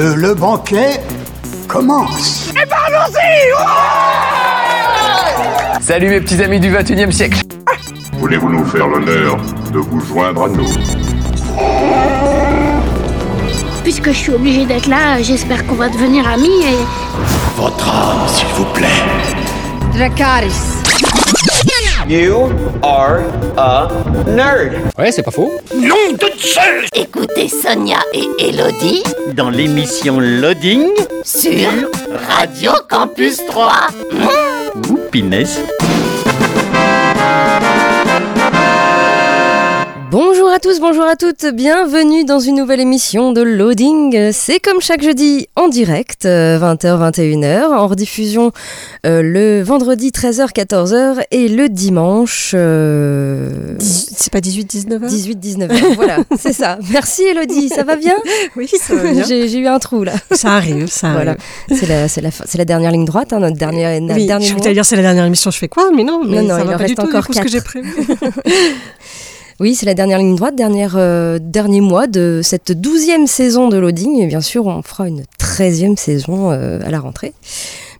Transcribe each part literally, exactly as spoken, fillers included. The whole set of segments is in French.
que le banquet commence. Eh ben allons-y, ouais! Salut mes petits amis du vingt et unième siècle. Voulez-vous nous faire l'honneur de vous joindre à nous? Puisque je suis obligée d'être là, j'espère qu'on va devenir amis et... Votre âme, s'il vous plaît. Dracarys. You are a nerd. Ouais, c'est pas faux. Nom de Dieu! Écoutez Sonia et Elodie dans l'émission Loading sur Radio Campus trois. Mmh. Oupinesse. Bonjour à tous, bonjour à toutes, bienvenue dans une nouvelle émission de Loading. C'est comme chaque jeudi en direct, vingt heures, vingt et une heures, en rediffusion euh, le vendredi treize heures, quatorze heures et le dimanche... Euh... C'est pas dix-huit dix-neuf heures dix-huit dix-neuf heures, voilà, c'est ça. Merci Elodie, ça va bien? Oui, ça va bien. j'ai, j'ai eu un trou là. Ça arrive, ça voilà. arrive. C'est la, c'est la, c'est la dernière ligne droite, hein, notre dernière... Notre oui, dernier je voulais dire c'est la dernière émission, je fais quoi? Mais non, mais non, non, ça va pas du tout du coup ce que j'ai prévu. Oui, c'est la dernière ligne droite, dernière, euh, dernier mois de cette douzième saison de Loading. Et bien sûr, on fera une treizième saison euh, à la rentrée.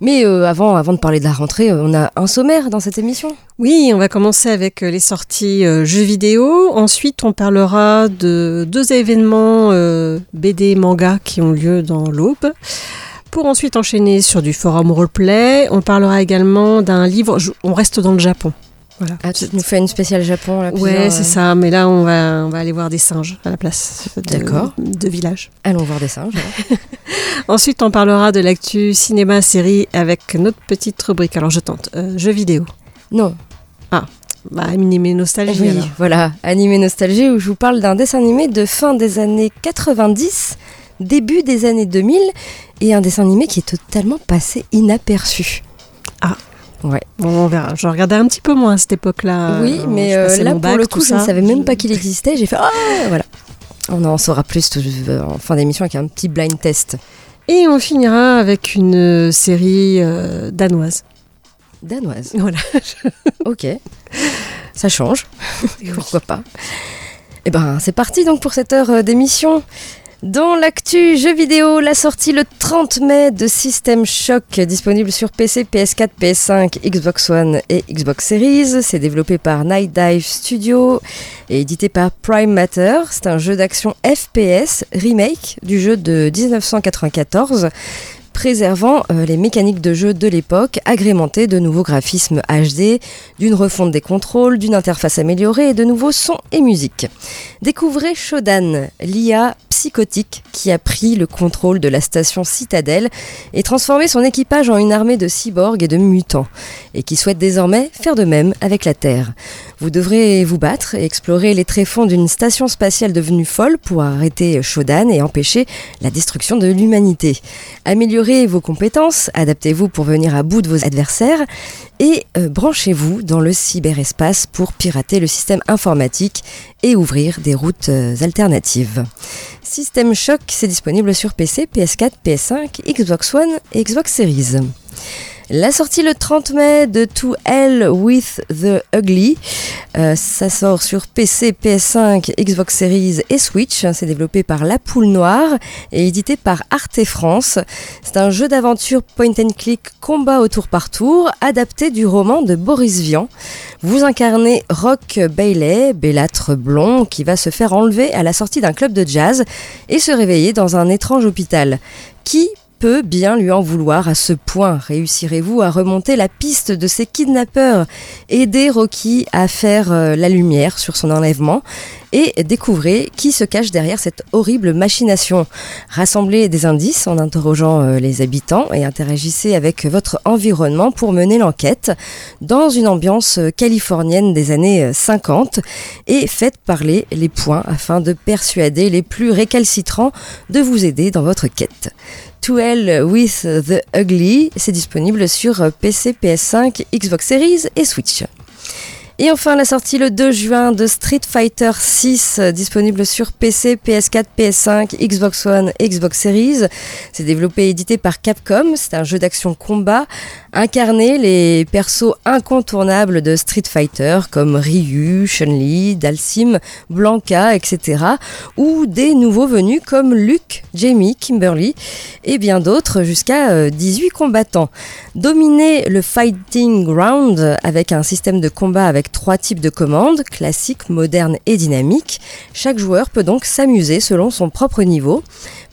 Mais euh, avant, avant de parler de la rentrée, on a un sommaire dans cette émission. Oui, on va commencer avec les sorties euh, jeux vidéo. Ensuite, on parlera de deux événements euh, B D manga qui ont lieu dans l'Aube. Pour ensuite enchaîner sur du forum roleplay, on parlera également d'un livre... On reste dans le Japon. Voilà. Ah, tu nous fais une spéciale Japon là. Ouais, c'est euh... ça, mais là on va, on va aller voir des singes à la place de, D'accord. de village. Allons voir des singes. Ouais. Ensuite, on parlera de l'actu cinéma-série avec notre petite rubrique. Alors je tente, euh, jeux vidéo. Non. Ah, bah animé nostalgie oui, alors. Voilà, animé nostalgie où je vous parle d'un dessin animé de fin des années quatre-vingt-dix, début des années deux mille et un dessin animé qui est totalement passé inaperçu. Ah. Ouais. Bon, on verra. Je regardais un petit peu moins à cette époque-là. Oui, mais euh, là, bac, pour le coup, je ne savais même pas qu'il existait. J'ai fait « Ah !» Voilà. On en saura plus tout, euh, en fin d'émission avec un petit blind test. Et on finira avec une série euh, danoise. Danoise. Voilà. Ok. Ça change. Pourquoi pas. Eh ben, c'est parti donc pour cette heure d'émission. Dans l'actu jeux vidéo, la sortie le trente mai de System Shock, disponible sur P C, P S quatre, P S cinq, Xbox One et Xbox Series. C'est développé par Night Dive Studio et édité par Prime Matter. C'est un jeu d'action F P S, remake du jeu de dix-neuf cent quatre-vingt-quatorze, préservant euh, les mécaniques de jeu de l'époque, agrémentées de nouveaux graphismes H D, d'une refonte des contrôles, d'une interface améliorée et de nouveaux sons et musique. Découvrez Shodan, l'I A psychotique qui a pris le contrôle de la station Citadelle et transformé son équipage en une armée de cyborgs et de mutants, et qui souhaite désormais faire de même avec la Terre. Vous devrez vous battre et explorer les tréfonds d'une station spatiale devenue folle pour arrêter Shodan et empêcher la destruction de l'humanité. Améliorez vos compétences, adaptez-vous pour venir à bout de vos adversaires et euh, branchez-vous dans le cyberespace pour pirater le système informatique et ouvrir des routes euh, alternatives. System Shock, c'est disponible sur P C, P S quatre, P S cinq, Xbox One et Xbox Series. La sortie le trente mai de To Hell with the Ugly, euh, ça sort sur P C, P S cinq, Xbox Series et Switch. C'est développé par La Poule Noire et édité par Arte France. C'est un jeu d'aventure point and click combat au tour par tour, adapté du roman de Boris Vian. Vous incarnez Rock Bailey, bellâtre blond, qui va se faire enlever à la sortie d'un club de jazz et se réveiller dans un étrange hôpital. Qui peut bien lui en vouloir à ce point? Réussirez-vous à remonter la piste de ces kidnappeurs, aider Rocky à faire euh, la lumière sur son enlèvement et découvrez qui se cache derrière cette horrible machination? Rassemblez des indices en interrogeant euh, les habitants et interagissez avec votre environnement pour mener l'enquête dans une ambiance californienne des années cinquante et faites parler les points afin de persuader les plus récalcitrants de vous aider dans votre quête. To Hell with the Ugly, c'est disponible sur P C, P S cinq, Xbox Series et Switch. Et enfin, la sortie le deux juin de Street Fighter six, disponible sur P C, P S quatre, P S cinq, Xbox One, Xbox Series. C'est développé et édité par Capcom. C'est un jeu d'action combat. Incarnez les persos incontournables de Street Fighter, comme Ryu, Chun-Li, Dalsim, Blanca, et cetera. Ou des nouveaux venus comme Luke, Jamie, Kimberly et bien d'autres, jusqu'à dix-huit combattants. Dominez le Fighting Ground avec un système de combat avec trois types de commandes, classique, moderne et dynamique. Chaque joueur peut donc s'amuser selon son propre niveau.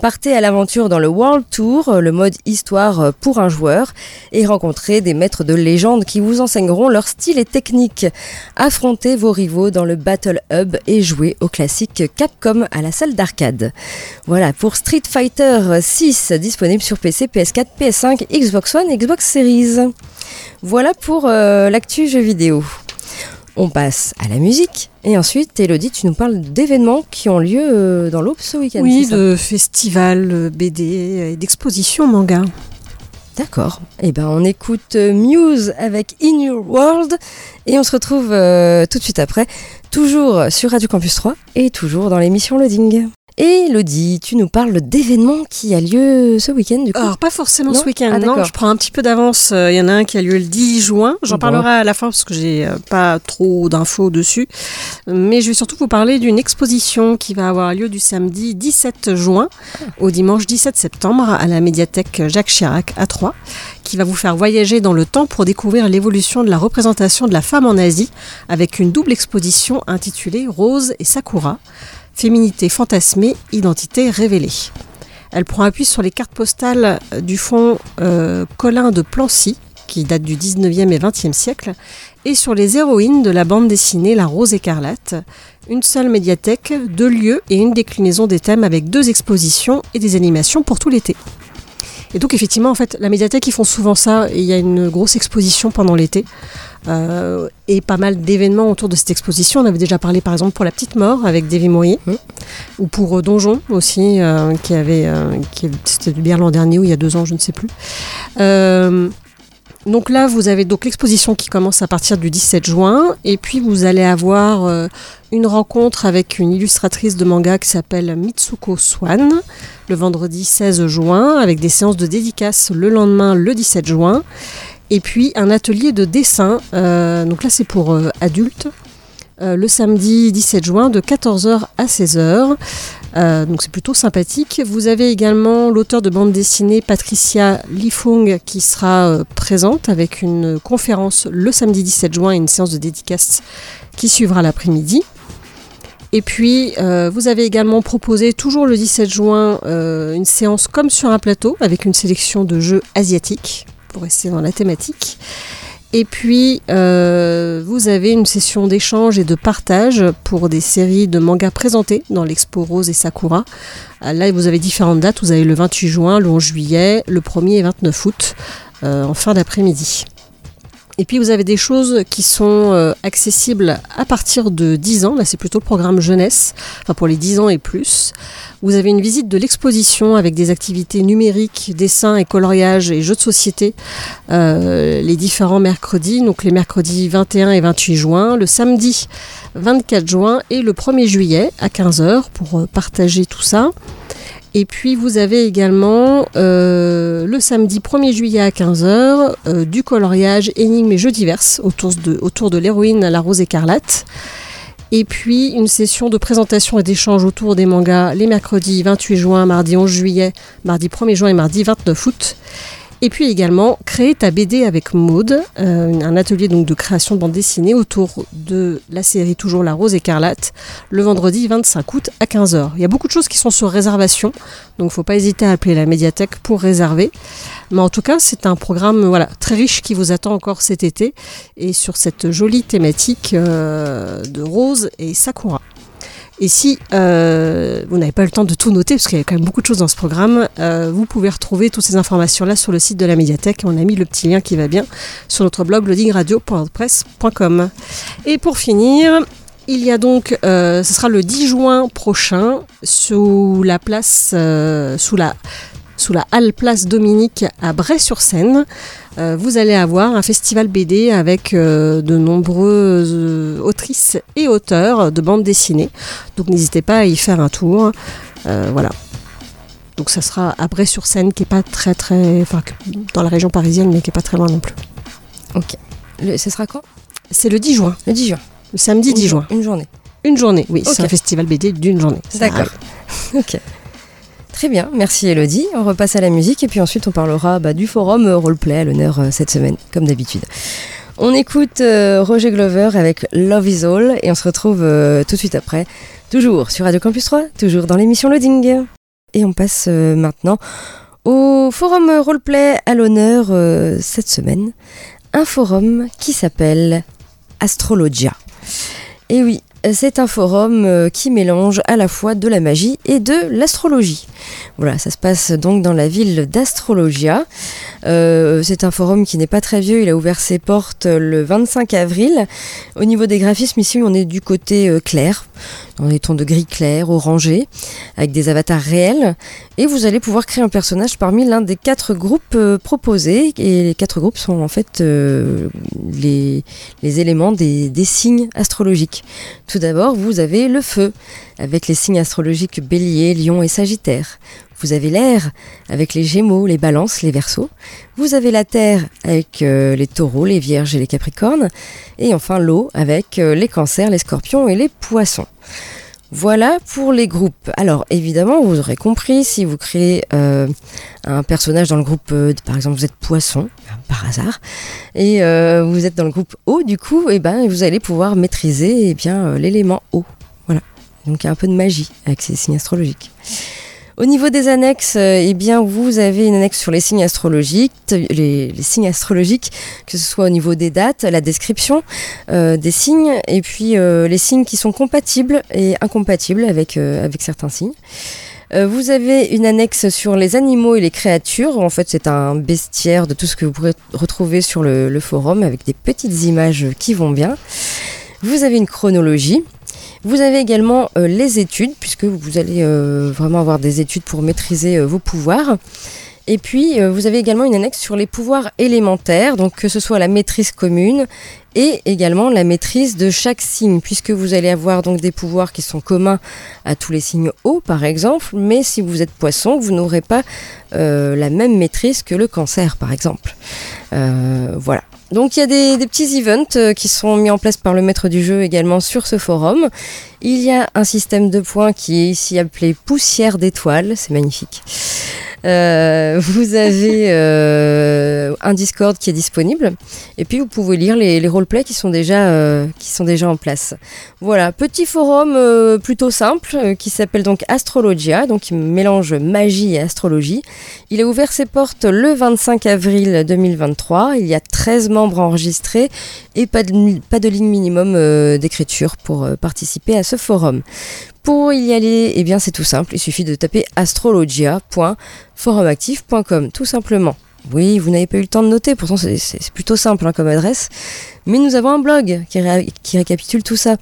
Partez à l'aventure dans le World Tour, le mode histoire pour un joueur, et rencontrez des maîtres de légende qui vous enseigneront leur style et technique. Affrontez vos rivaux dans le Battle Hub et jouez au classique Capcom à la salle d'arcade. Voilà pour Street Fighter six, disponible sur P C, P S quatre, P S cinq, Xbox One, Xbox Series. Voilà pour euh, l'actu jeux vidéo. On passe à la musique. Et ensuite, Elodie, tu nous parles d'événements qui ont lieu dans l'Aube ce week-end. Oui, de festivals B D et d'expositions manga. D'accord. Eh ben, on écoute Muse avec In Your World et on se retrouve euh, tout de suite après, toujours sur Radio Campus trois et toujours dans l'émission Loading. Et Elodie, tu nous parles d'événements qui a lieu ce week-end du coup. Alors pas forcément non ce week-end, ah, non, je prends un petit peu d'avance. Il y en a un qui a lieu le dix juin, j'en bon. parlerai à la fin parce que j'ai pas trop d'infos dessus. Mais je vais surtout vous parler d'une exposition qui va avoir lieu du samedi dix-sept juin ah. au dimanche dix-sept septembre à la médiathèque Jacques Chirac à Troyes, qui va vous faire voyager dans le temps pour découvrir l'évolution de la représentation de la femme en Asie avec une double exposition intitulée Rose et Sakura. Féminité fantasmée, identité révélée. Elle prend appui sur les cartes postales du fonds euh, Colin de Plancy, qui date du dix-neuvième et vingtième siècle, et sur les héroïnes de la bande dessinée La Rose Écarlate. Une seule médiathèque, deux lieux et une déclinaison des thèmes avec deux expositions et des animations pour tout l'été. Et donc effectivement, en fait, la médiathèque, ils font souvent ça, et il y a une grosse exposition pendant l'été. Euh, et pas mal d'événements autour de cette exposition. On avait déjà parlé par exemple pour La Petite Mort avec Davy Mourier mmh. ou pour euh, Donjon aussi euh, qui avait euh, qui, c'était bien l'an dernier ou il y a deux ans, je ne sais plus. Euh, donc là vous avez donc l'exposition qui commence à partir du dix-sept juin et puis vous allez avoir euh, une rencontre avec une illustratrice de manga qui s'appelle Mitsuko Swan le vendredi seize juin avec des séances de dédicaces le lendemain le dix-sept juin. Et puis un atelier de dessin, euh, donc là c'est pour euh, adultes, euh, le samedi dix-sept juin de quatorze heures à seize heures, euh, donc c'est plutôt sympathique. Vous avez également l'auteur de bande dessinée Patricia Lifung qui sera euh, présente avec une conférence le samedi dix-sept juin et une séance de dédicace qui suivra l'après-midi. Et puis, euh, vous avez également proposé, toujours le dix-sept juin, euh, une séance comme sur un plateau avec une sélection de jeux asiatiques. Pour rester dans la thématique. Et puis, euh, vous avez une session d'échange et de partage pour des séries de mangas présentées dans l'Expo Rose et Sakura. Là, vous avez différentes dates. Vous avez le vingt-huit juin, le onze juillet, le premier et vingt-neuf août, euh, en fin d'après-midi. Et puis, vous avez des choses qui sont euh, accessibles à partir de dix ans. Là, c'est plutôt le programme jeunesse, enfin pour les dix ans et plus. Vous avez une visite de l'exposition avec des activités numériques, dessins et coloriage et jeux de société euh, les différents mercredis, donc les mercredis vingt et un et vingt-huit juin, le samedi vingt-quatre juin et le premier juillet à quinze heures pour partager tout ça. Et puis vous avez également euh, le samedi premier juillet à quinze heures euh, du coloriage, énigmes et jeux divers autour de, autour de l'héroïne à La Rose Écarlate. Et puis une session de présentation et d'échange autour des mangas les mercredis vingt-huit juin, mardi onze juillet, mardi premier juin et mardi vingt-neuf août. Et puis également créer ta B D avec Maud, euh, un atelier donc de création de bande dessinée autour de la série toujours La Rose Écarlate, le vendredi vingt-cinq août à quinze heures. Il y a beaucoup de choses qui sont sur réservation, donc faut pas hésiter à appeler la médiathèque pour réserver. Mais en tout cas, c'est un programme voilà très riche qui vous attend encore cet été et sur cette jolie thématique euh, de Rose et Sakura. Et si euh, vous n'avez pas le temps de tout noter, parce qu'il y a quand même beaucoup de choses dans ce programme, euh, vous pouvez retrouver toutes ces informations-là sur le site de la médiathèque. On a mis le petit lien qui va bien sur notre blog loading radio point wordpress point com. Et pour finir, il y a donc, euh, ce sera le dix juin prochain, sous la place, euh, sous la sous la halle Place Dominique à Bray-sur-Seine. Euh, vous allez avoir un festival B D avec euh, de nombreuses euh, autrices et auteurs de bandes dessinées. Donc n'hésitez pas à y faire un tour. Euh, voilà. Donc ça sera à Bray-sur-Seine, qui est pas très très, enfin dans la région parisienne, mais qui est pas très loin non plus. Ok. Le, ça sera quand ? C'est le dix juin. Le dix juin. Le samedi dix juin. Une journée. Une journée, oui. Okay. C'est un festival B D d'une journée. D'accord. Ok. Très bien. Merci Elodie. On repasse à la musique et puis ensuite on parlera bah, du forum roleplay à l'honneur euh, cette semaine, comme d'habitude. On écoute euh, Roger Glover avec Love Is All et on se retrouve euh, tout de suite après, toujours sur Radio Campus trois, toujours dans l'émission Loading. Et on passe euh, maintenant au forum roleplay à l'honneur euh, cette semaine. Un forum qui s'appelle Astrologia. Et oui, c'est un forum qui mélange à la fois de la magie et de l'astrologie. Voilà, ça se passe donc dans la ville d'Astrologia. Euh, c'est un forum qui n'est pas très vieux, il a ouvert ses portes le vingt-cinq avril. Au niveau des graphismes, ici on est du côté euh, clair, dans des tons de gris clair, orangé, avec des avatars réels. Et vous allez pouvoir créer un personnage parmi l'un des quatre groupes euh, proposés. Et les quatre groupes sont en fait euh, les, les éléments des, des signes astrologiques. Tout d'abord, vous avez le feu, avec les signes astrologiques Bélier, Lion et Sagittaire. Vous avez l'air, avec les Gémeaux, les Balances, les Verseaux. Vous avez la terre, avec euh, les Taureaux, les Vierges et les Capricornes. Et enfin l'eau, avec euh, les Cancers, les Scorpions et les Poissons. Voilà pour les groupes. Alors évidemment, vous aurez compris, si vous créez euh, un personnage dans le groupe, euh, par exemple vous êtes poisson, par hasard, et euh, vous êtes dans le groupe eau, du coup, eh ben, vous allez pouvoir maîtriser eh bien, euh, l'élément eau. Voilà. Donc il y a un peu de magie avec ces signes astrologiques. Au niveau des annexes, eh bien, vous avez une annexe sur les signes astrologiques, les, les signes astrologiques, que ce soit au niveau des dates, la description euh, des signes, et puis euh, les signes qui sont compatibles et incompatibles avec, euh, avec certains signes. Euh, vous avez une annexe sur les animaux et les créatures. En fait, c'est un bestiaire de tout ce que vous pourrez retrouver sur le, le forum, avec des petites images qui vont bien. Vous avez une chronologie. Vous avez également euh, les études, puisque vous allez euh, vraiment avoir des études pour maîtriser euh, vos pouvoirs. Et puis, euh, vous avez également une annexe sur les pouvoirs élémentaires, donc que ce soit la maîtrise commune et également la maîtrise de chaque signe, puisque vous allez avoir donc des pouvoirs qui sont communs à tous les signes eau, par exemple, mais si vous êtes poisson, vous n'aurez pas euh, la même maîtrise que le cancer, par exemple. Euh, voilà. Donc il y a des, des petits events qui sont mis en place par le maître du jeu également sur ce forum. Il y a un système de points qui est ici appelé poussière d'étoiles, c'est magnifique. Euh, vous avez euh, un Discord qui est disponible et puis vous pouvez lire les, les roleplays qui sont déjà euh, qui sont déjà en place. Voilà, petit forum euh, plutôt simple euh, qui s'appelle donc Astrologia, donc il mélange magie et astrologie. Il a ouvert ses portes le vingt-cinq avril deux mille vingt-trois. Il y a treize membres enregistrés et pas de, pas de ligne minimum euh, d'écriture pour euh, participer à ce forum. Pour y aller, eh bien c'est tout simple, il suffit de taper astrologia point forum actif point com, tout simplement. Oui, vous n'avez pas eu le temps de noter, pourtant c'est, c'est plutôt simple hein, comme adresse, mais nous avons un blog qui, ré- qui récapitule tout ça.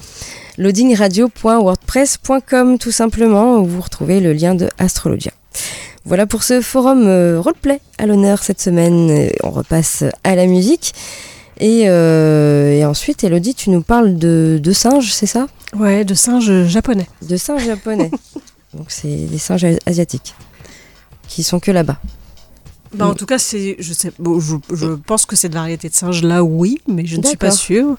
loading radio point wordpress point com, tout simplement, où vous retrouvez le lien de Astrologia. Voilà pour ce forum euh, roleplay à l'honneur cette semaine, on repasse à la musique. Et, euh, et ensuite, Elodie, tu nous parles de, de singes, c'est ça ? Ouais, de singes japonais. De singes japonais. Donc, c'est des singes asiatiques qui sont que là-bas. Bah, en tout cas, c'est, je, sais, bon, je, je pense que cette variété de singes là, oui, mais je ne D'accord. suis pas sûre.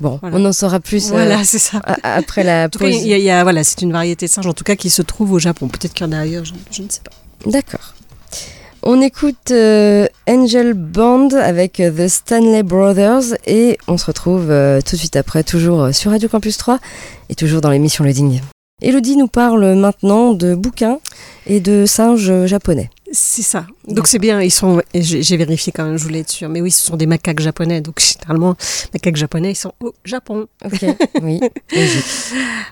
Bon, voilà. On en saura plus voilà, euh, c'est ça. A, après la pause. Il y a, y a, voilà, c'est une variété de singes, en tout cas, qui se trouve au Japon. Peut-être qu'il y en a ailleurs, je, je ne sais pas. D'accord. On écoute euh, Angel Band avec euh, The Stanley Brothers et on se retrouve euh, tout de suite après, toujours euh, sur Radio Campus trois et toujours dans l'émission Loading. Elodie nous parle maintenant de bouquins et de singes japonais. C'est ça. Donc ouais. C'est bien, ils sont, j'ai, j'ai vérifié quand même, je voulais être sûre, mais oui, ce sont des macaques japonais, donc généralement, macaques japonais, ils sont au Japon. Ok, oui.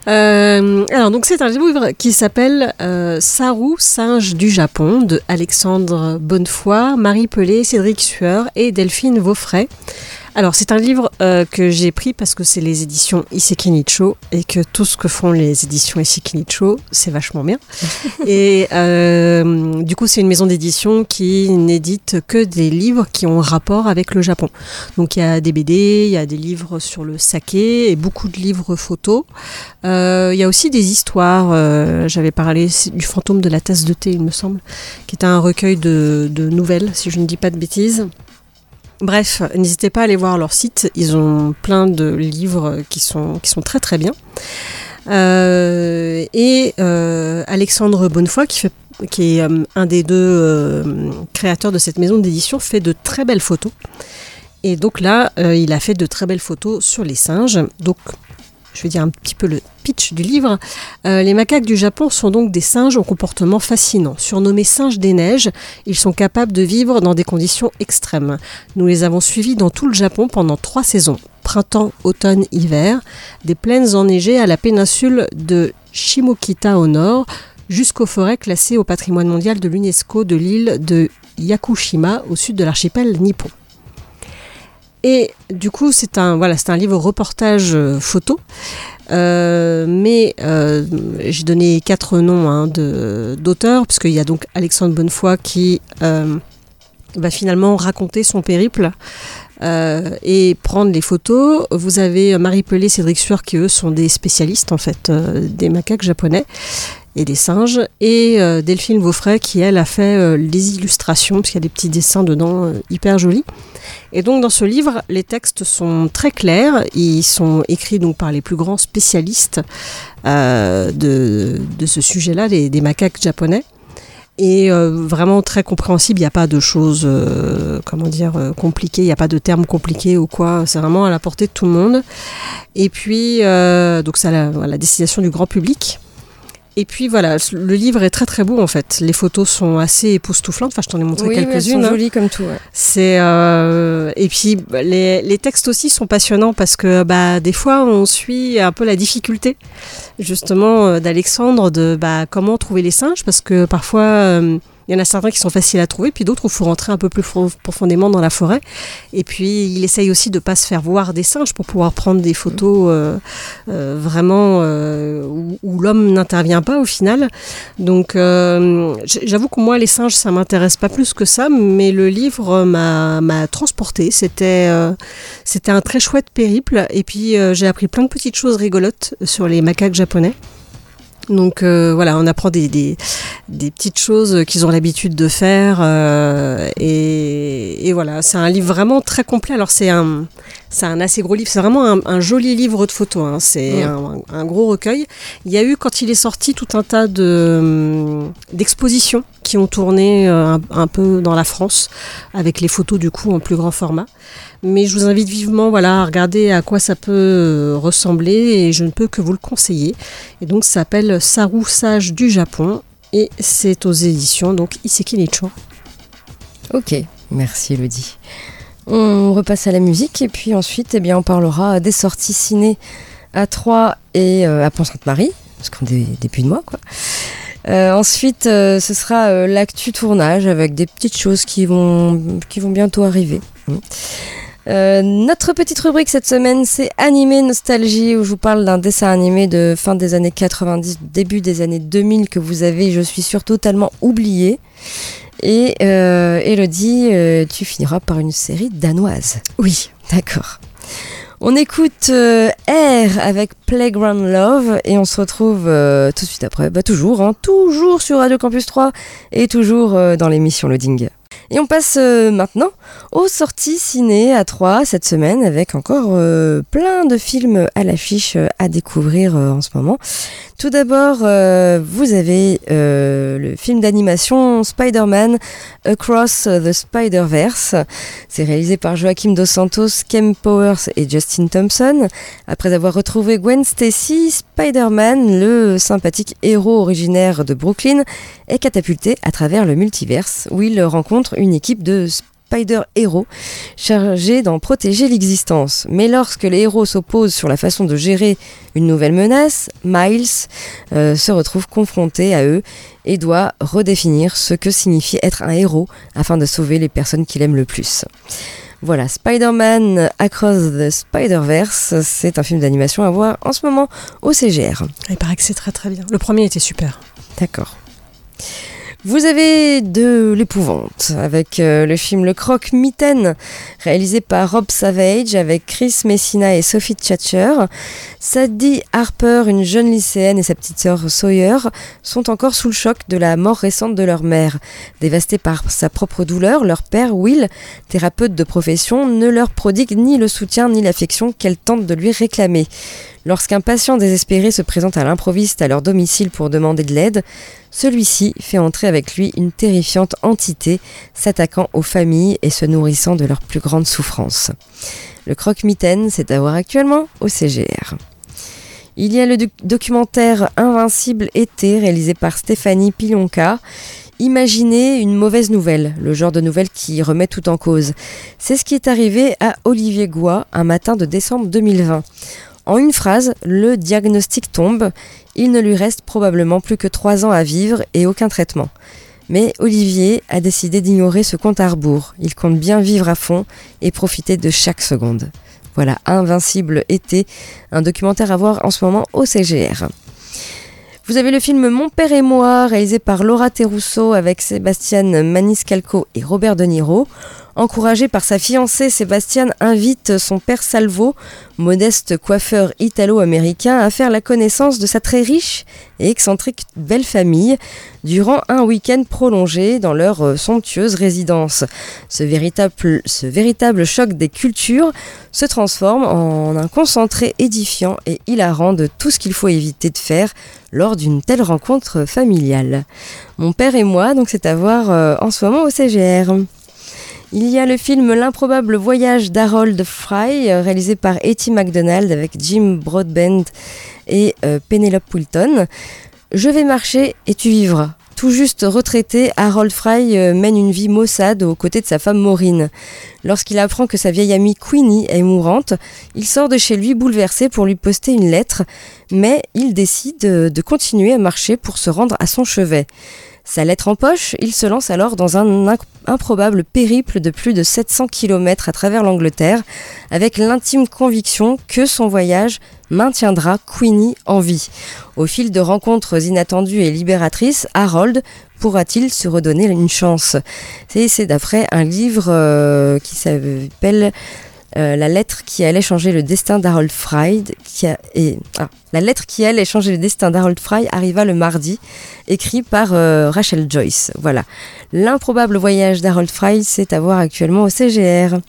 Euh, alors, donc c'est un livre qui s'appelle euh, Saru, singe du Japon, de Alexandre Bonnefoy, Marie Pelé, Cédric Sueur et Delphine Vaufray. Alors, c'est un livre euh, que j'ai pris parce que c'est les éditions Issekinicho et que tout ce que font les éditions Issekinicho, c'est vachement bien. Et euh, du coup, c'est une maison d'édition qui n'édite que des livres qui ont un rapport avec le Japon. Donc, il y a des B D, il y a des livres sur le saké et beaucoup de livres photos. Euh, il y a aussi des histoires. Euh, j'avais parlé du fantôme de la tasse de thé, il me semble, qui était un recueil de, de nouvelles, si je ne dis pas de bêtises. Bref, n'hésitez pas à aller voir leur site. Ils ont plein de livres qui sont, qui sont très très bien. Euh, et euh, Alexandre Bonnefoy, qui, fait, qui est euh, un des deux euh, créateurs de cette maison d'édition, fait de très belles photos. Et donc là, euh, il a fait de très belles photos sur les singes. Donc, je vais dire un petit peu le pitch du livre. Euh, les macaques du Japon sont donc des singes au comportement fascinant. Surnommés singes des neiges, ils sont capables de vivre dans des conditions extrêmes. Nous les avons suivis dans tout le Japon pendant trois saisons. Printemps, automne, hiver, des plaines enneigées à la péninsule de Shimokita au nord, jusqu'aux forêts classées au patrimoine mondial de l'UNESCO de l'île de Yakushima au sud de l'archipel nippon. Et du coup, c'est un, voilà, c'est un livre reportage photo, euh, mais euh, j'ai donné quatre noms hein, de, d'auteurs, parce qu'il y a donc Alexandre Bonnefoy qui euh, va finalement raconter son périple euh, et prendre les photos. Vous avez Marie Pelé, Cédric Sueur, qui eux sont des spécialistes en fait euh, des macaques japonais et des singes, et euh, Delphine Vaufray qui elle a fait euh, les illustrations, parce qu'il y a des petits dessins dedans euh, hyper jolis. Et donc dans ce livre, les textes sont très clairs, ils sont écrits donc par les plus grands spécialistes euh, de, de ce sujet-là, des, des macaques japonais, et euh, vraiment très compréhensible. Il n'y a pas de choses euh, comment dire, euh, compliquées, il n'y a pas de termes compliqués ou quoi, c'est vraiment à la portée de tout le monde. Et puis euh, donc c'est à la, à la destination du grand public. Et puis voilà, le livre est très très beau en fait. Les photos sont assez époustouflantes. Enfin, je t'en ai montré oui, quelques-unes. Oui, elles sont jolies comme tout. Ouais. C'est euh... et puis les, les textes aussi sont passionnants parce que bah des fois on suit un peu la difficulté justement d'Alexandre de bah comment trouver les singes, parce que parfois euh, il y en a certains qui sont faciles à trouver, puis d'autres où il faut rentrer un peu plus profondément dans la forêt. Et puis il essaye aussi de ne pas se faire voir des singes pour pouvoir prendre des photos euh, euh, vraiment euh, où, où l'homme n'intervient pas au final. Donc euh, j'avoue que moi les singes ça ne m'intéresse pas plus que ça, mais le livre m'a, m'a transportée. C'était, euh, c'était un très chouette périple, et puis euh, j'ai appris plein de petites choses rigolotes sur les macaques japonais. Donc euh, voilà, on apprend des, des, des petites choses qu'ils ont l'habitude de faire. Euh, et, et voilà, c'est un livre vraiment très complet. Alors c'est un, c'est un assez gros livre, c'est vraiment un, un joli livre de photos. Hein. C'est ouais. un, un gros recueil. Il y a eu, quand il est sorti, tout un tas de, d'expositions qui ont tourné un, un peu dans la France, avec les photos du coup en plus grand format. Mais je vous invite vivement voilà, à regarder à quoi ça peut ressembler, et je ne peux que vous le conseiller. Et donc ça s'appelle Saroussage du Japon, et c'est aux éditions donc Issekinicho. Ok, merci Elodie. On repasse à la musique, et puis ensuite eh bien, on parlera des sorties ciné à Troyes et euh, à Pont-Sainte-Marie, parce qu'on est début de mois quoi. Euh, ensuite euh, ce sera euh, l'actu tournage avec des petites choses qui vont, qui vont bientôt arriver. Mmh. Euh, notre petite rubrique cette semaine, c'est Animé Nostalgie, où je vous parle d'un dessin animé de fin des années quatre-vingt-dix, début des années deux mille que vous avez, je suis sûre, totalement oublié. Et euh, Elodie, euh, tu finiras par une série danoise. Oui, d'accord. On écoute euh, Air avec Playground Love, et on se retrouve euh, tout de suite après, bah, toujours, hein, toujours sur Radio Campus trois et toujours euh, dans l'émission Loading. Et on passe euh, maintenant aux sorties ciné à Troyes cette semaine, avec encore euh, plein de films à l'affiche euh, à découvrir euh, en ce moment. Tout d'abord, euh, vous avez euh, le film d'animation Spider-Man Across the Spider-Verse. C'est réalisé par Joaquim Dos Santos, Kem Powers et Justin Thompson. Après avoir retrouvé Gwen Stacy, Spider-Man, le sympathique héros originaire de Brooklyn, est catapulté à travers le multiverse, où il rencontre une équipe de Spider-Héros chargés d'en protéger l'existence. Mais lorsque les héros s'opposent sur la façon de gérer une nouvelle menace, Miles euh, se retrouve confronté à eux et doit redéfinir ce que signifie être un héros afin de sauver les personnes qu'il aime le plus. Voilà, Spider-Man Across the Spider-Verse, c'est un film d'animation à voir en ce moment au C G R. Il paraît que c'est très très bien. Le premier était super. D'accord. Vous avez de l'épouvante avec euh, le film Le Croque-Mitaine, réalisé par Rob Savage avec Chris Messina et Sophie Thatcher. Sadie Harper, une jeune lycéenne, et sa petite sœur Sawyer sont encore sous le choc de la mort récente de leur mère. Dévastée par sa propre douleur, leur père, Will, thérapeute de profession, ne leur prodigue ni le soutien ni l'affection qu'elle tente de lui réclamer. Lorsqu'un patient désespéré se présente à l'improviste à leur domicile pour demander de l'aide, celui-ci fait entrer avec lui une terrifiante entité s'attaquant aux familles et se nourrissant de leurs plus grandes souffrances. Le Croque-Mitaine, c'est à voir actuellement au C G R. Il y a le doc- documentaire Invincible été, réalisé par Stéphanie Pilonka. Imaginez une mauvaise nouvelle, le genre de nouvelle qui remet tout en cause. C'est ce qui est arrivé à Olivier Goua un matin de décembre deux mille vingt. En une phrase, le diagnostic tombe, il ne lui reste probablement plus que trois ans à vivre et aucun traitement. Mais Olivier a décidé d'ignorer ce compte à rebours, il compte bien vivre à fond et profiter de chaque seconde. Voilà, Invincible été, un documentaire à voir en ce moment au C G R. Vous avez le film Mon père et moi, réalisé par Laura Terusso avec Sébastien Maniscalco et Robert De Niro. Encouragé par sa fiancée, Sébastien invite son père Salvo, modeste coiffeur italo-américain, à faire la connaissance de sa très riche et excentrique belle famille durant un week-end prolongé dans leur somptueuse résidence. Ce véritable, ce véritable choc des cultures se transforme en un concentré édifiant et hilarant de tout ce qu'il faut éviter de faire lors d'une telle rencontre familiale. Mon père et moi, donc c'est à voir en ce moment au C G R. Il y a le film L'improbable voyage d'Harold Fry, réalisé par Etty MacDonald avec Jim Broadbent et euh, Penelope Wilton. « Je vais marcher et tu vivras ». Tout juste retraité, Harold Fry mène une vie maussade aux côtés de sa femme Maureen. Lorsqu'il apprend que sa vieille amie Queenie est mourante, il sort de chez lui bouleversé pour lui poster une lettre, mais il décide de continuer à marcher pour se rendre à son chevet. Sa lettre en poche, il se lance alors dans un improbable périple de plus de sept cents kilomètres à travers l'Angleterre, avec l'intime conviction que son voyage maintiendra Queenie en vie. Au fil de rencontres inattendues et libératrices, Harold pourra-t-il se redonner une chance ? C'est, c'est d'après un livre euh, qui s'appelle euh, La lettre qui allait changer le destin d'Harold Fry. Qui a, et, ah, La lettre qui allait changer le destin d'Harold Fry arriva le mardi, écrit par euh, Rachel Joyce. Voilà. L'improbable voyage d'Harold Fry, c'est à voir actuellement au C G R.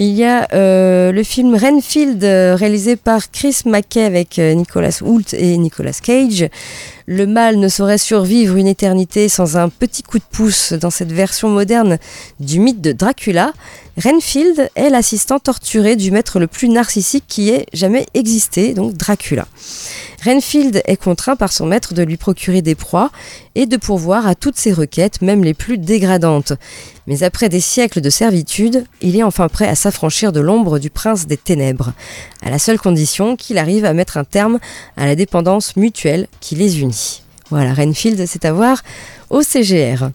Il y a euh, le film Renfield, réalisé par Chris McKay avec Nicolas Hoult et Nicolas Cage. Le mal ne saurait survivre une éternité sans un petit coup de pouce dans cette version moderne du mythe de Dracula. Renfield est l'assistant torturé du maître le plus narcissique qui ait jamais existé, donc Dracula. Renfield est contraint par son maître de lui procurer des proies et de pourvoir à toutes ses requêtes, même les plus dégradantes. Mais après des siècles de servitude, il est enfin prêt à s'affranchir de l'ombre du prince des ténèbres, à la seule condition qu'il arrive à mettre un terme à la dépendance mutuelle qui les unit. Voilà, Renfield, c'est à voir au C G R.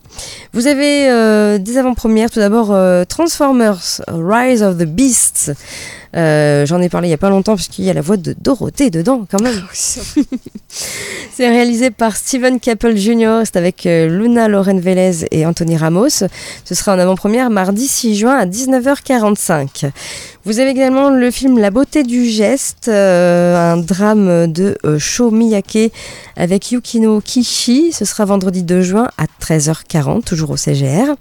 Vous avez euh, des avant-premières, tout d'abord euh, Transformers, Rise of the Beasts. Euh, j'en ai parlé il n'y a pas longtemps puisqu'il y a la voix de Dorothée dedans quand même. C'est réalisé par Steven Caple Junior C'est avec euh, Luna Lauren Vélez et Anthony Ramos. Ce sera en avant-première mardi six juin à dix-neuf heures quarante-cinq. Vous avez également le film La beauté du geste, euh, un drame de euh, Sho Miyake avec Yukino Kishi. Ce sera vendredi deux juin à treize heures quarante, toujours au C G R.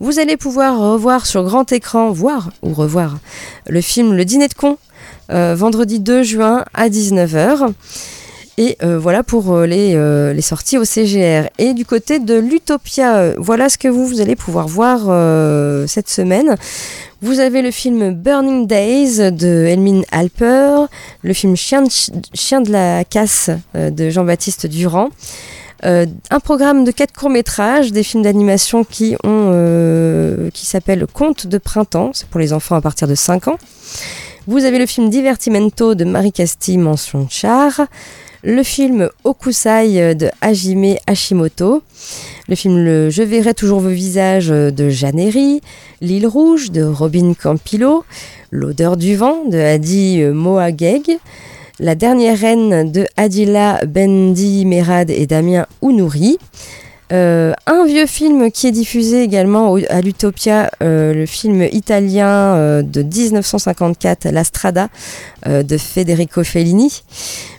Vous allez pouvoir revoir sur grand écran, voir ou revoir, le film Le Dîner de Cons, euh, vendredi deux juin à dix-neuf heures. Et euh, voilà pour les, euh, les sorties au C G R. Et du côté de l'Utopia, euh, voilà ce que vous, vous allez pouvoir voir euh, cette semaine. Vous avez le film Burning Days de Helmine Halper, le film Chien de, Chien de la casse euh, de Jean-Baptiste Durand. Euh, un programme de quatre courts-métrages, des films d'animation qui ont euh, qui s'appelle Contes de printemps, c'est pour les enfants à partir de cinq ans. Vous avez le film Divertimento de Marie Casti, mention Char. le film Okusai de Hajime Hashimoto, le film le Je verrai toujours vos visages de Jeanne Herry, L'île rouge de Robin Campillo, L'odeur du vent de Hadi Moageg, La dernière reine de Adila Bendy Merad et Damien Ounouri. Euh, un vieux film qui est diffusé également au, à l'Utopia, euh, le film italien euh, de dix-neuf cent cinquante-quatre, La Strada, euh, de Federico Fellini.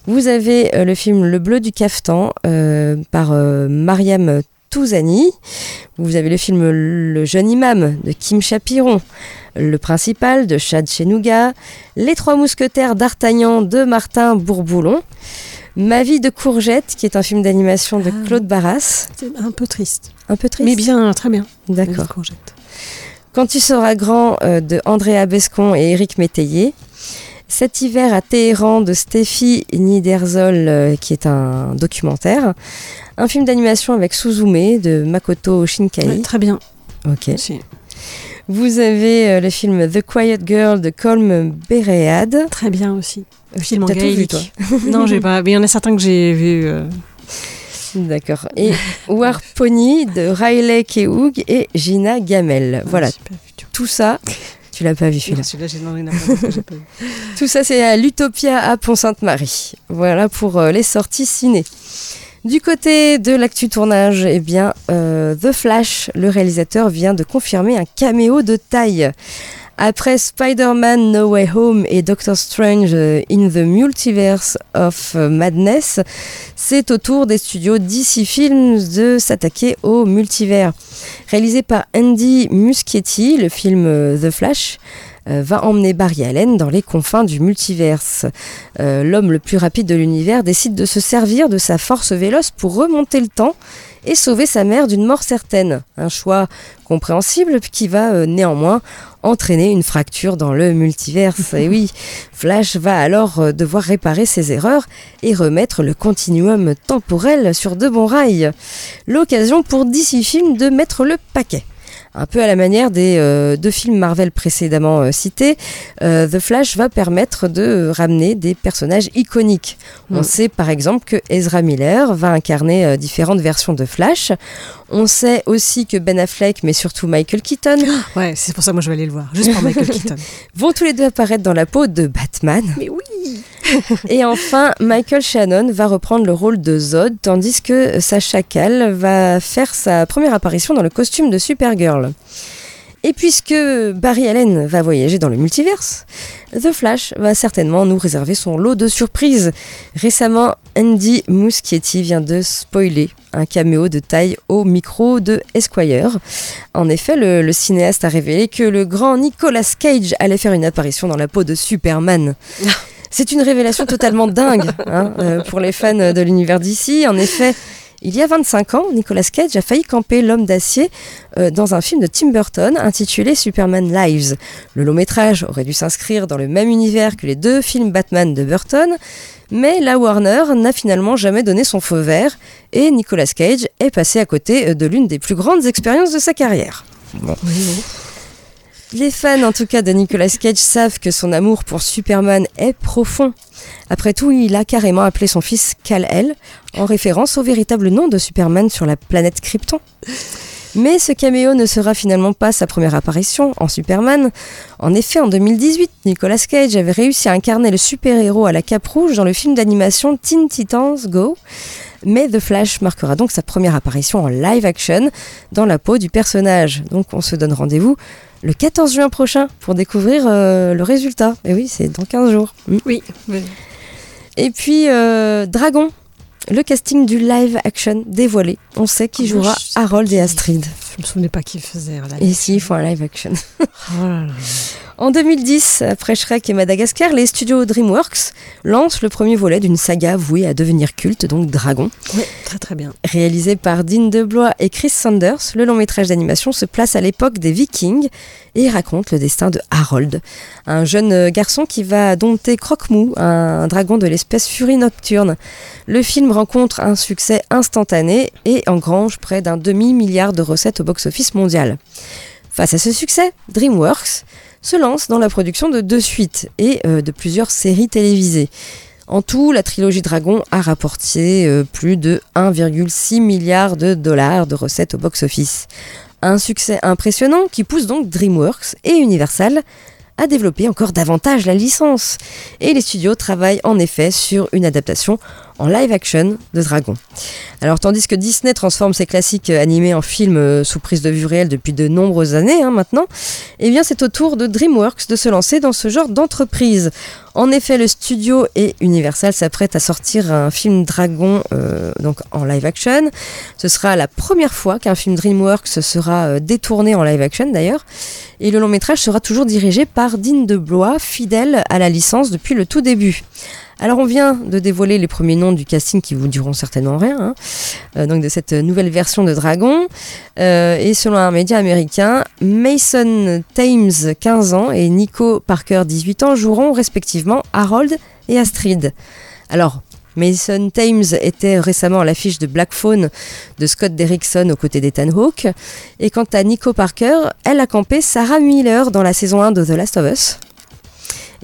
Vous avez euh, le film Le Bleu du Caftan euh, par euh, Mariam Touzani. Vous avez le film Le Jeune Imam de Kim Chapiron, Le Principal de Chad Chenouga, Les Trois Mousquetaires d'Artagnan de Martin Bourboulon, Ma vie de courgette, qui est un film d'animation de Claude Barras. C'est un peu triste. Un peu triste. Mais bien, très bien. D'accord. Courgette. Quand tu seras grand, euh, de Andrea Bescon et Éric Métayer. Cet hiver à Téhéran, de Steffi Niederzoll, euh, qui est un documentaire. Un film d'animation avec Suzume, de Makoto Shinkai. Ouais, très bien. Ok. Si. Vous avez euh, le film The Quiet Girl de Colm Beread. Très bien aussi. Film en gaélique. Non, j'ai pas. Mais il y en a certains que j'ai vus. Euh... D'accord. Et War Pony de Riley Keough et Gina Gamel. Ah, voilà. Tout ça. Tu l'as pas vu celui-là. Non, celui-là, j'ai demandé n'importe quoi, j'ai pas vu. Tout ça, c'est à l'Utopia à Pont-Sainte-Marie. Voilà pour euh, les sorties ciné. Du côté de l'actu tournage, eh bien, euh, The Flash, le réalisateur, vient de confirmer un caméo de taille. Après Spider-Man No Way Home et Doctor Strange in the Multiverse of Madness, c'est au tour des studios D C Films de s'attaquer au multivers. Réalisé par Andy Muschietti, le film The Flash va emmener Barry Allen dans les confins du multiverse. Euh, l'homme le plus rapide de l'univers décide de se servir de sa force véloce pour remonter le temps et sauver sa mère d'une mort certaine. Un choix compréhensible qui va euh, néanmoins entraîner une fracture dans le multiverse. Et oui, Flash va alors euh, devoir réparer ses erreurs et remettre le continuum temporel sur de bons rails. L'occasion pour D C Films de mettre le paquet. Un peu à la manière des euh, deux films Marvel précédemment euh, cités, euh, The Flash va permettre de euh, ramener des personnages iconiques. Mmh. On sait par exemple que Ezra Miller va incarner euh, différentes versions de Flash. On sait aussi que Ben Affleck, mais surtout Michael Keaton... Ouais, c'est pour ça que moi je vais aller le voir, juste pour Michael Keaton. ...vont tous les deux apparaître dans la peau de Batman. Mais oui. Et enfin, Michael Shannon va reprendre le rôle de Zod, tandis que Sacha Calle va faire sa première apparition dans le costume de Supergirl. Et puisque Barry Allen va voyager dans le multiverse, The Flash va certainement nous réserver son lot de surprises. Récemment, Andy Muschietti vient de spoiler un caméo de taille au micro de Esquire. En effet, le, le cinéaste a révélé que le grand Nicolas Cage allait faire une apparition dans la peau de Superman. C'est une révélation totalement dingue hein, euh, pour les fans de l'univers D C. En effet... Il y a vingt-cinq ans, Nicolas Cage a failli camper l'homme d'acier euh, dans un film de Tim Burton intitulé Superman Lives. Le long métrage aurait dû s'inscrire dans le même univers que les deux films Batman de Burton, mais la Warner n'a finalement jamais donné son feu vert et Nicolas Cage est passé à côté de l'une des plus grandes expériences de sa carrière. Bon. Les fans, en tout cas, de Nicolas Cage savent que son amour pour Superman est profond. Après tout, il a carrément appelé son fils Kal-El, en référence au véritable nom de Superman sur la planète Krypton. Mais ce caméo ne sera finalement pas sa première apparition en Superman. En effet, en deux mille dix-huit, Nicolas Cage avait réussi à incarner le super-héros à la cape rouge dans le film d'animation Teen Titans Go!, mais The Flash marquera donc sa première apparition en live action dans la peau du personnage. Donc on se donne rendez-vous le quatorze juin prochain pour découvrir euh, le résultat. Et oui, c'est dans quinze jours. Mmh. Oui, oui. Et puis, euh, Dragon, le casting du live action dévoilé. On sait qui jouera oh, Harold et Astrid. Je ne me souvenais pas qui faisait un live action. Et si, ils font un live action. Oh là là. En deux mille dix, après Shrek et Madagascar, les studios DreamWorks lancent le premier volet d'une saga vouée à devenir culte, donc Dragon. Oui, très très bien. Réalisé par Dean DeBlois et Chris Sanders, le long métrage d'animation se place à l'époque des Vikings et raconte le destin de Harold, un jeune garçon qui va dompter Croque-Mou, un dragon de l'espèce Furie Nocturne. Le film rencontre un succès instantané et engrange près d'un demi-milliard de recettes au box-office mondial. Face à ce succès, DreamWorks se lance dans la production de deux suites et euh, de plusieurs séries télévisées. En tout, la trilogie Dragon a rapporté euh, plus de un virgule six milliard de dollars de recettes au box-office. Un succès impressionnant qui pousse donc DreamWorks et Universal à développer encore davantage la licence. Et les studios travaillent en effet sur une adaptation en live-action de Dragon. Alors tandis que Disney transforme ses classiques animés en films sous prise de vue réelle depuis de nombreuses années hein, maintenant, eh bien c'est au tour de DreamWorks de se lancer dans ce genre d'entreprise. En effet, le studio et Universal s'apprêtent à sortir un film Dragon euh, donc en live-action. Ce sera la première fois qu'un film DreamWorks sera détourné en live-action d'ailleurs. Et le long-métrage sera toujours dirigé par Dean de Blois, fidèle à la licence depuis le tout début. Alors on vient de dévoiler les premiers noms du casting qui vous diront certainement rien, hein, euh, donc de cette nouvelle version de Dragon. Euh, et selon un média américain, Mason Thames, quinze ans, et Nico Parker, dix-huit ans, joueront respectivement Harold et Astrid. Alors, Mason Thames était récemment à l'affiche de Black Phone de Scott Derrickson aux côtés d'Ethan Hawke. Et quant à Nico Parker, elle a campé Sarah Miller dans la saison un de The Last of Us.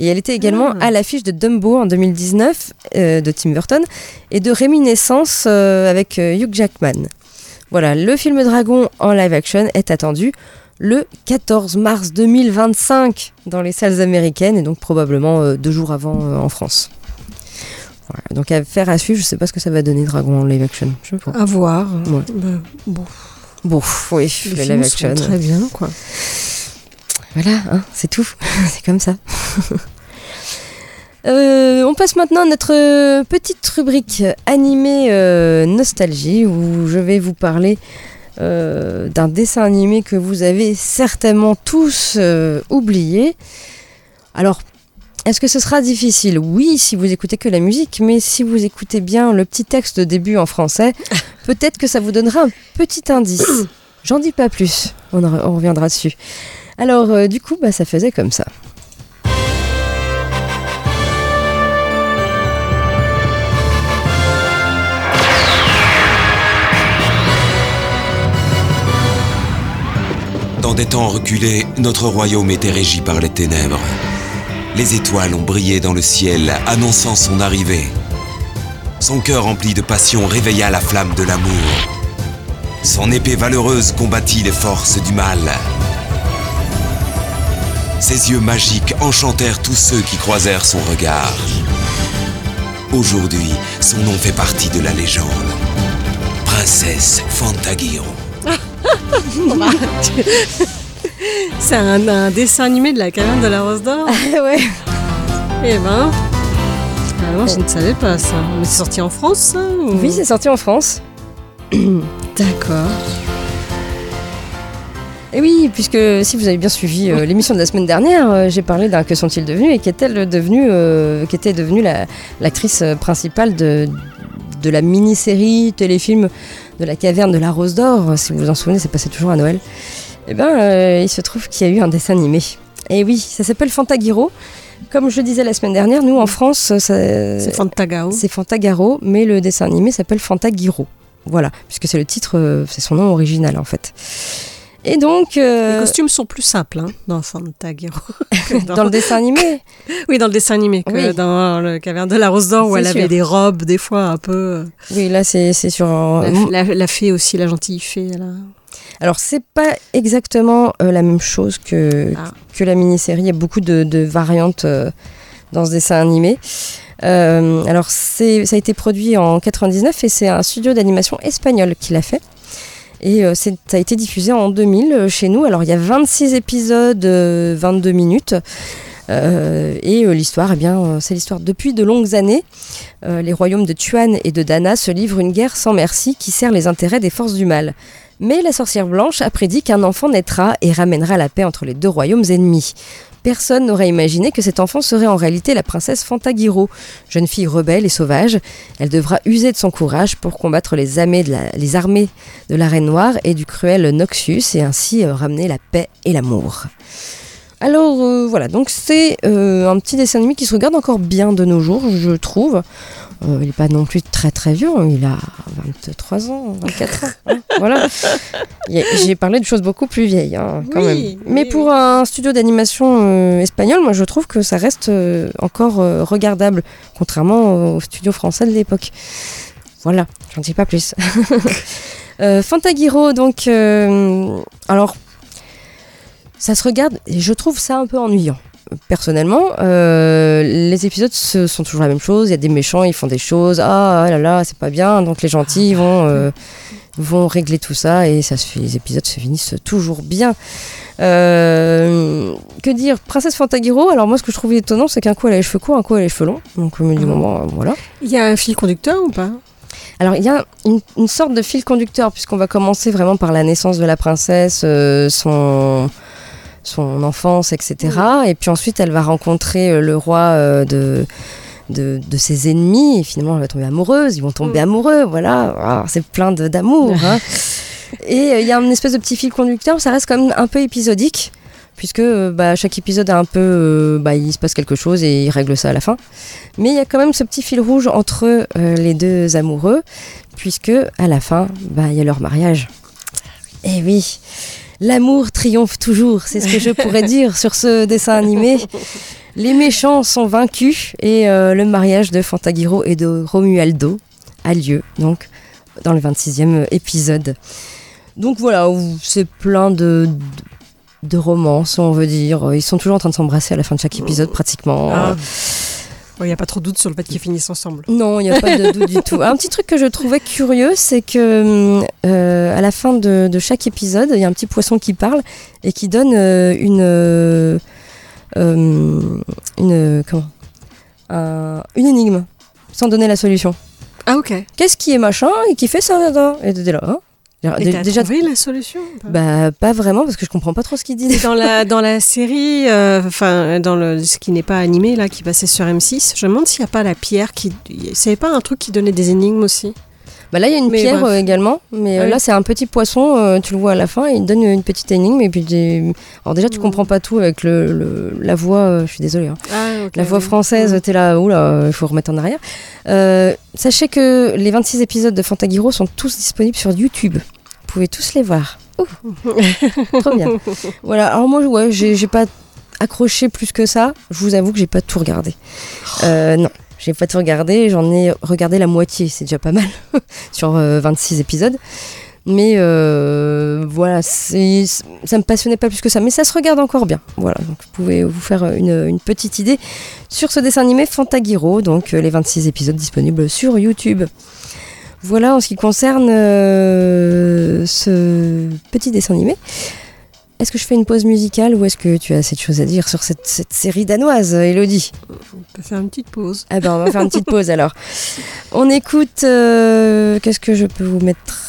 Et elle était également à l'affiche de Dumbo en deux mille dix-neuf euh, de Tim Burton et de Réminiscence euh, avec euh, Hugh Jackman. Voilà, le film Dragon en live action est attendu le quatorze mars deux mille vingt-cinq dans les salles américaines et donc probablement euh, deux jours avant euh, en France. Voilà, donc affaire à suivre, je sais pas ce que ça va donner Dragon en live action. Je sais pas. À voir. Ouais. Bah, bon. Bon, oui, les, les live action. Très bien, quoi. Voilà, hein, c'est tout, c'est comme ça. euh, on passe maintenant à notre petite rubrique animée euh, nostalgie où je vais vous parler euh, d'un dessin animé que vous avez certainement tous euh, oublié. Alors, est-ce que ce sera difficile ? Oui, si vous écoutez que la musique, mais si vous écoutez bien le petit texte de début en français, peut-être que ça vous donnera un petit indice. J'en dis pas plus, on, en, on reviendra dessus. Alors, euh, du coup, bah, ça faisait comme ça. Dans des temps reculés, notre royaume était régi par les ténèbres. Les étoiles ont brillé dans le ciel, annonçant son arrivée. Son cœur rempli de passion réveilla la flamme de l'amour. Son épée valeureuse combattit les forces du mal. Ses yeux magiques enchantèrent tous ceux qui croisèrent son regard. Aujourd'hui, son nom fait partie de la légende. Princesse Fantagiro. C'est un, un dessin animé de la caverne de la Rose d'Or. Ah ouais. Eh ben... Alors, je ne savais pas ça. Mais c'est sorti en France, ça ou... Oui, c'est sorti en France. D'accord. Et oui, puisque si vous avez bien suivi euh, l'émission de la semaine dernière, euh, j'ai parlé d'un Que sont-ils devenus et qu'est-elle devenue, euh, qu'était devenue la, l'actrice principale de, de la mini-série téléfilm de la caverne de la Rose d'Or. Si vous vous en souvenez, c'est passé toujours à Noël. Eh bien, euh, il se trouve qu'il y a eu un dessin animé. Et oui, ça s'appelle Fantagiro. Comme je disais la semaine dernière, nous en France, ça, c'est Fantagaro. C'est Fantagaro, mais le dessin animé s'appelle Fantagiro. Voilà, puisque c'est le titre, c'est son nom original en fait. Et donc, euh... les costumes sont plus simples hein, dans Fantagiro. Dans... dans le dessin animé. Oui, dans le dessin animé, que oui. Dans le Caverne de la Rose d'Or où c'est elle sûr. Avait des robes des fois un peu. Oui, là c'est c'est sur la, la, la fée aussi, la gentille fée. Là. Alors c'est pas exactement euh, la même chose que ah. que la mini-série. Il y a beaucoup de, de variantes euh, dans ce dessin animé. Euh, alors c'est ça a été produit en quatre-vingt-dix-neuf et c'est un studio d'animation espagnol qui l'a fait. Et euh, c'est, ça a été diffusé en deux mille euh, chez nous. Alors il y a vingt-six épisodes, euh, vingt-deux minutes. Euh, et euh, l'histoire, eh bien, euh, c'est l'histoire. Depuis de longues années, euh, les royaumes de Tuan et de Dana se livrent une guerre sans merci qui sert les intérêts des forces du mal. Mais la sorcière blanche a prédit qu'un enfant naîtra et ramènera la paix entre les deux royaumes ennemis. Personne n'aurait imaginé que cet enfant serait en réalité la princesse Fantagiro, jeune fille rebelle et sauvage. Elle devra user de son courage pour combattre les armées de la, les armées de la Reine Noire et du cruel Noxus et ainsi euh, ramener la paix et l'amour. Alors euh, voilà, donc c'est euh, un petit dessin animé qui se regarde encore bien de nos jours, je trouve. Euh, il n'est pas non plus très très vieux, il a vingt-trois ans, vingt-quatre ans. Hein, voilà. J'ai parlé de choses beaucoup plus vieilles, hein, quand oui, même. Oui, mais pour oui. un studio d'animation euh, espagnol, moi, je trouve que ça reste euh, encore euh, regardable, contrairement aux studios français de l'époque. Voilà, j'en dis pas plus. euh, Fantaghiro, donc... Euh, alors, ça se regarde, et je trouve ça un peu ennuyant. Personnellement, euh, les épisodes ce sont toujours la même chose. Il y a des méchants, ils font des choses. Ah là là, c'est pas bien. Donc les gentils vont euh, vont régler tout ça et ça se fait. Les épisodes se finissent toujours bien. Euh, que dire, Princesse Fantaghiro. Alors moi, ce que je trouvais étonnant, c'est qu'un coup elle a les cheveux courts, un coup elle a les cheveux longs. Donc au milieu du moment, voilà. Il y a un fil conducteur ou pas? Alors il y a une, une sorte de fil conducteur puisqu'on va commencer vraiment par la naissance de la princesse, euh, son son enfance, et cetera. Et puis ensuite, elle va rencontrer le roi de, de, de ses ennemis. Et finalement, elle va tomber amoureuse. Ils vont tomber amoureux, voilà. Alors, c'est plein de, d'amour. Hein. Et il y a une espèce de petit fil conducteur. Ça reste quand même un peu épisodique, puisque bah, chaque épisode a un peu... Bah, il se passe quelque chose et il règle ça à la fin. Mais il y a quand même ce petit fil rouge entre euh, les deux amoureux, puisque à la fin, bah, il y a leur mariage. Eh oui! L'amour triomphe toujours, c'est ce que je pourrais dire sur ce dessin animé. Les méchants sont vaincus et euh, le mariage de Fantaghiro et de Romualdo a lieu, donc, dans le vingt-sixième épisode. Donc voilà, c'est plein de, de, de romances, on veut dire. Ils sont toujours en train de s'embrasser à la fin de chaque épisode, pratiquement. Ah. Il n'y a pas trop de doute sur le fait qu'ils finissent ensemble. Non, il n'y a pas de doute du tout. Un petit truc que je trouvais curieux, c'est que euh, à la fin de, de chaque épisode, il y a un petit poisson qui parle et qui donne euh, une, euh, une, comment, un, une énigme, sans donner la solution. Ah ok. Qu'est-ce qui est machin et qui fait ça là-dedans ? Et t'es là, hein ? Alors, et t'as déjà trouvé la solution? Bah pas vraiment parce que je comprends pas trop ce qu'il dit. Dans la dans la série, enfin euh, dans le ce qui n'est pas animé là, qui passait sur M six, je me demande s'il y a pas la pierre qui, c'est pas un truc qui donnait des énigmes aussi? Bah là il y a une mais pierre euh, également, mais oui. Là c'est un petit poisson, euh, tu le vois à la fin, et il donne une petite énigme et puis des... alors déjà tu mmh. comprends pas tout avec le, le la voix, euh, je suis désolée, hein. Ah, okay. La voix française, mmh. t'es là, oula, il faut remettre en arrière. Euh, sachez que les vingt-six épisodes de Fantaghiro sont tous disponibles sur YouTube. Vous pouvez tous les voir. Ouh. Trop bien. Voilà. Alors moi, ouais, j'ai, j'ai pas accroché plus que ça. Je vous avoue que j'ai pas tout regardé. Euh, non, j'ai pas tout regardé. J'en ai regardé la moitié. C'est déjà pas mal sur euh, vingt-six épisodes. Mais euh, voilà, c'est, ça me passionnait pas plus que ça. Mais ça se regarde encore bien. Voilà. Donc vous pouvez vous faire une, une petite idée sur ce dessin animé Fantaghiro. Donc les vingt-six épisodes disponibles sur YouTube. Voilà en ce qui concerne euh, ce petit dessin animé. Est-ce que je fais une pause musicale ou est-ce que tu as assez de choses à dire sur cette, cette série danoise, Elodie? On peut faire une petite pause. Ah ben on va faire une petite pause alors. On écoute... Euh, qu'est-ce que je peux vous mettre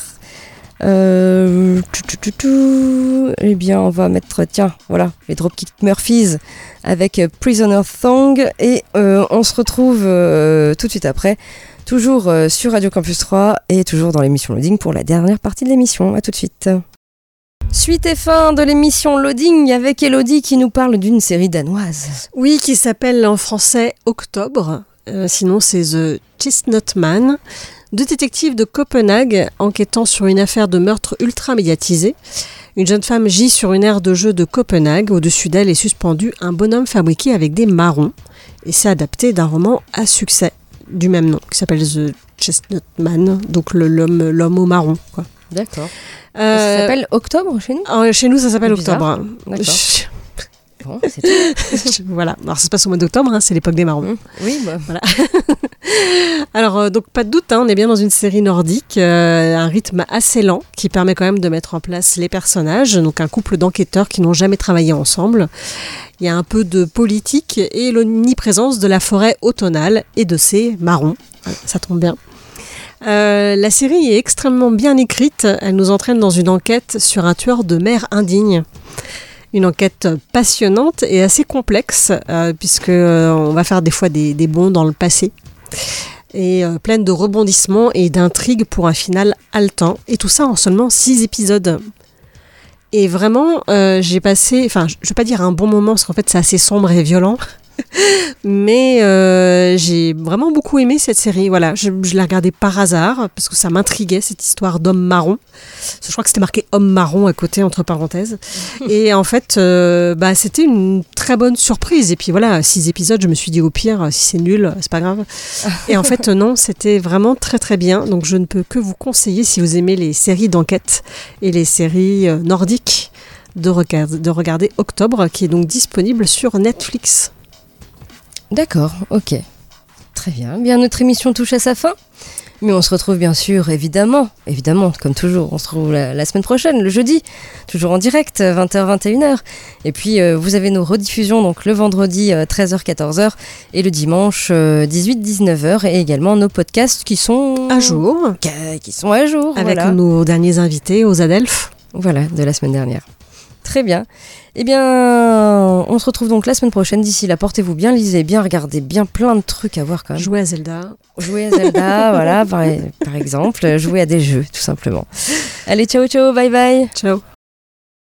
euh, tout, tout, tout, tout. Eh bien on va mettre... Tiens, voilà, les Dropkick Murphys avec Prisoner Song. Et euh, on se retrouve euh, tout de suite après. Toujours sur Radio Campus trois et toujours dans l'émission Loading pour la dernière partie de l'émission. A tout de suite. Suite et fin de l'émission Loading avec Elodie qui nous parle d'une série danoise. Oui, qui s'appelle en français Octobre. Euh, sinon, c'est The Chestnut Man. Deux détectives de Copenhague enquêtant sur une affaire de meurtre ultra médiatisée. Une jeune femme gît sur une aire de jeu de Copenhague. Au-dessus d'elle est suspendu un bonhomme fabriqué avec des marrons. Et c'est adapté d'un roman à succès du même nom, qui s'appelle The Chestnut Man, donc le, l'homme, l'homme au marron, quoi. D'accord. Euh, ça s'appelle Octobre chez nous euh, Chez nous, ça s'appelle Octobre. Hein. D'accord. Bon, c'est tout. Voilà. Alors, ça se passe au mois d'octobre, hein, c'est l'époque des marrons. Mmh. Oui, bah. Voilà. Alors, euh, donc, pas de doute, hein, on est bien dans une série nordique, euh, un rythme assez lent, qui permet quand même de mettre en place les personnages, donc un couple d'enquêteurs qui n'ont jamais travaillé ensemble. Il y a un peu de politique et l'omniprésence de la forêt automnale et de ses marrons. Ça tombe bien. Euh, la série est extrêmement bien écrite. Elle nous entraîne dans une enquête sur un tueur de mère indigne. Une enquête passionnante et assez complexe, euh, puisque euh, on va faire des fois des, des bonds dans le passé. Et euh, pleine de rebondissements et d'intrigues pour un final haletant. Et tout ça en seulement six épisodes. Et vraiment, euh, j'ai passé, enfin, je ne vais pas dire un bon moment, parce qu'en fait, c'est assez sombre et violent. Mais euh, j'ai vraiment beaucoup aimé cette série. Voilà, je, je la regardais par hasard parce que ça m'intriguait, cette histoire d'homme marron. Je crois que c'était marqué homme marron à côté, entre parenthèses. Et en fait, euh, bah, c'était une très bonne surprise. Et puis voilà, six épisodes, je me suis dit au pire, si c'est nul, c'est pas grave. Et en fait, non, c'était vraiment très très bien. Donc je ne peux que vous conseiller, si vous aimez les séries d'enquête et les séries nordiques, de regarder, de regarder Octobre, qui est donc disponible sur Netflix. D'accord, ok. Très bien. Bien, notre émission touche à sa fin. Mais on se retrouve bien sûr, évidemment, évidemment, comme toujours, on se retrouve la, la semaine prochaine, le jeudi, toujours en direct, vingt heures, vingt et une heures. Et puis, euh, vous avez nos rediffusions, donc le vendredi, euh, treize heures, quatorze heures, et le dimanche, euh, dix-huit, dix-neuf heures, et également nos podcasts qui sont... à jour. Qui sont à jour, avec voilà. Nos derniers invités aux Adelphes. Voilà, de la semaine dernière. Très bien. Eh bien, on se retrouve donc la semaine prochaine. D'ici là, portez-vous bien, lisez bien, regardez bien, plein de trucs à voir quand même. Jouez à Zelda. Jouez à Zelda, voilà, par, par exemple. Jouez à des jeux, tout simplement. Allez, ciao, ciao, bye bye. Ciao.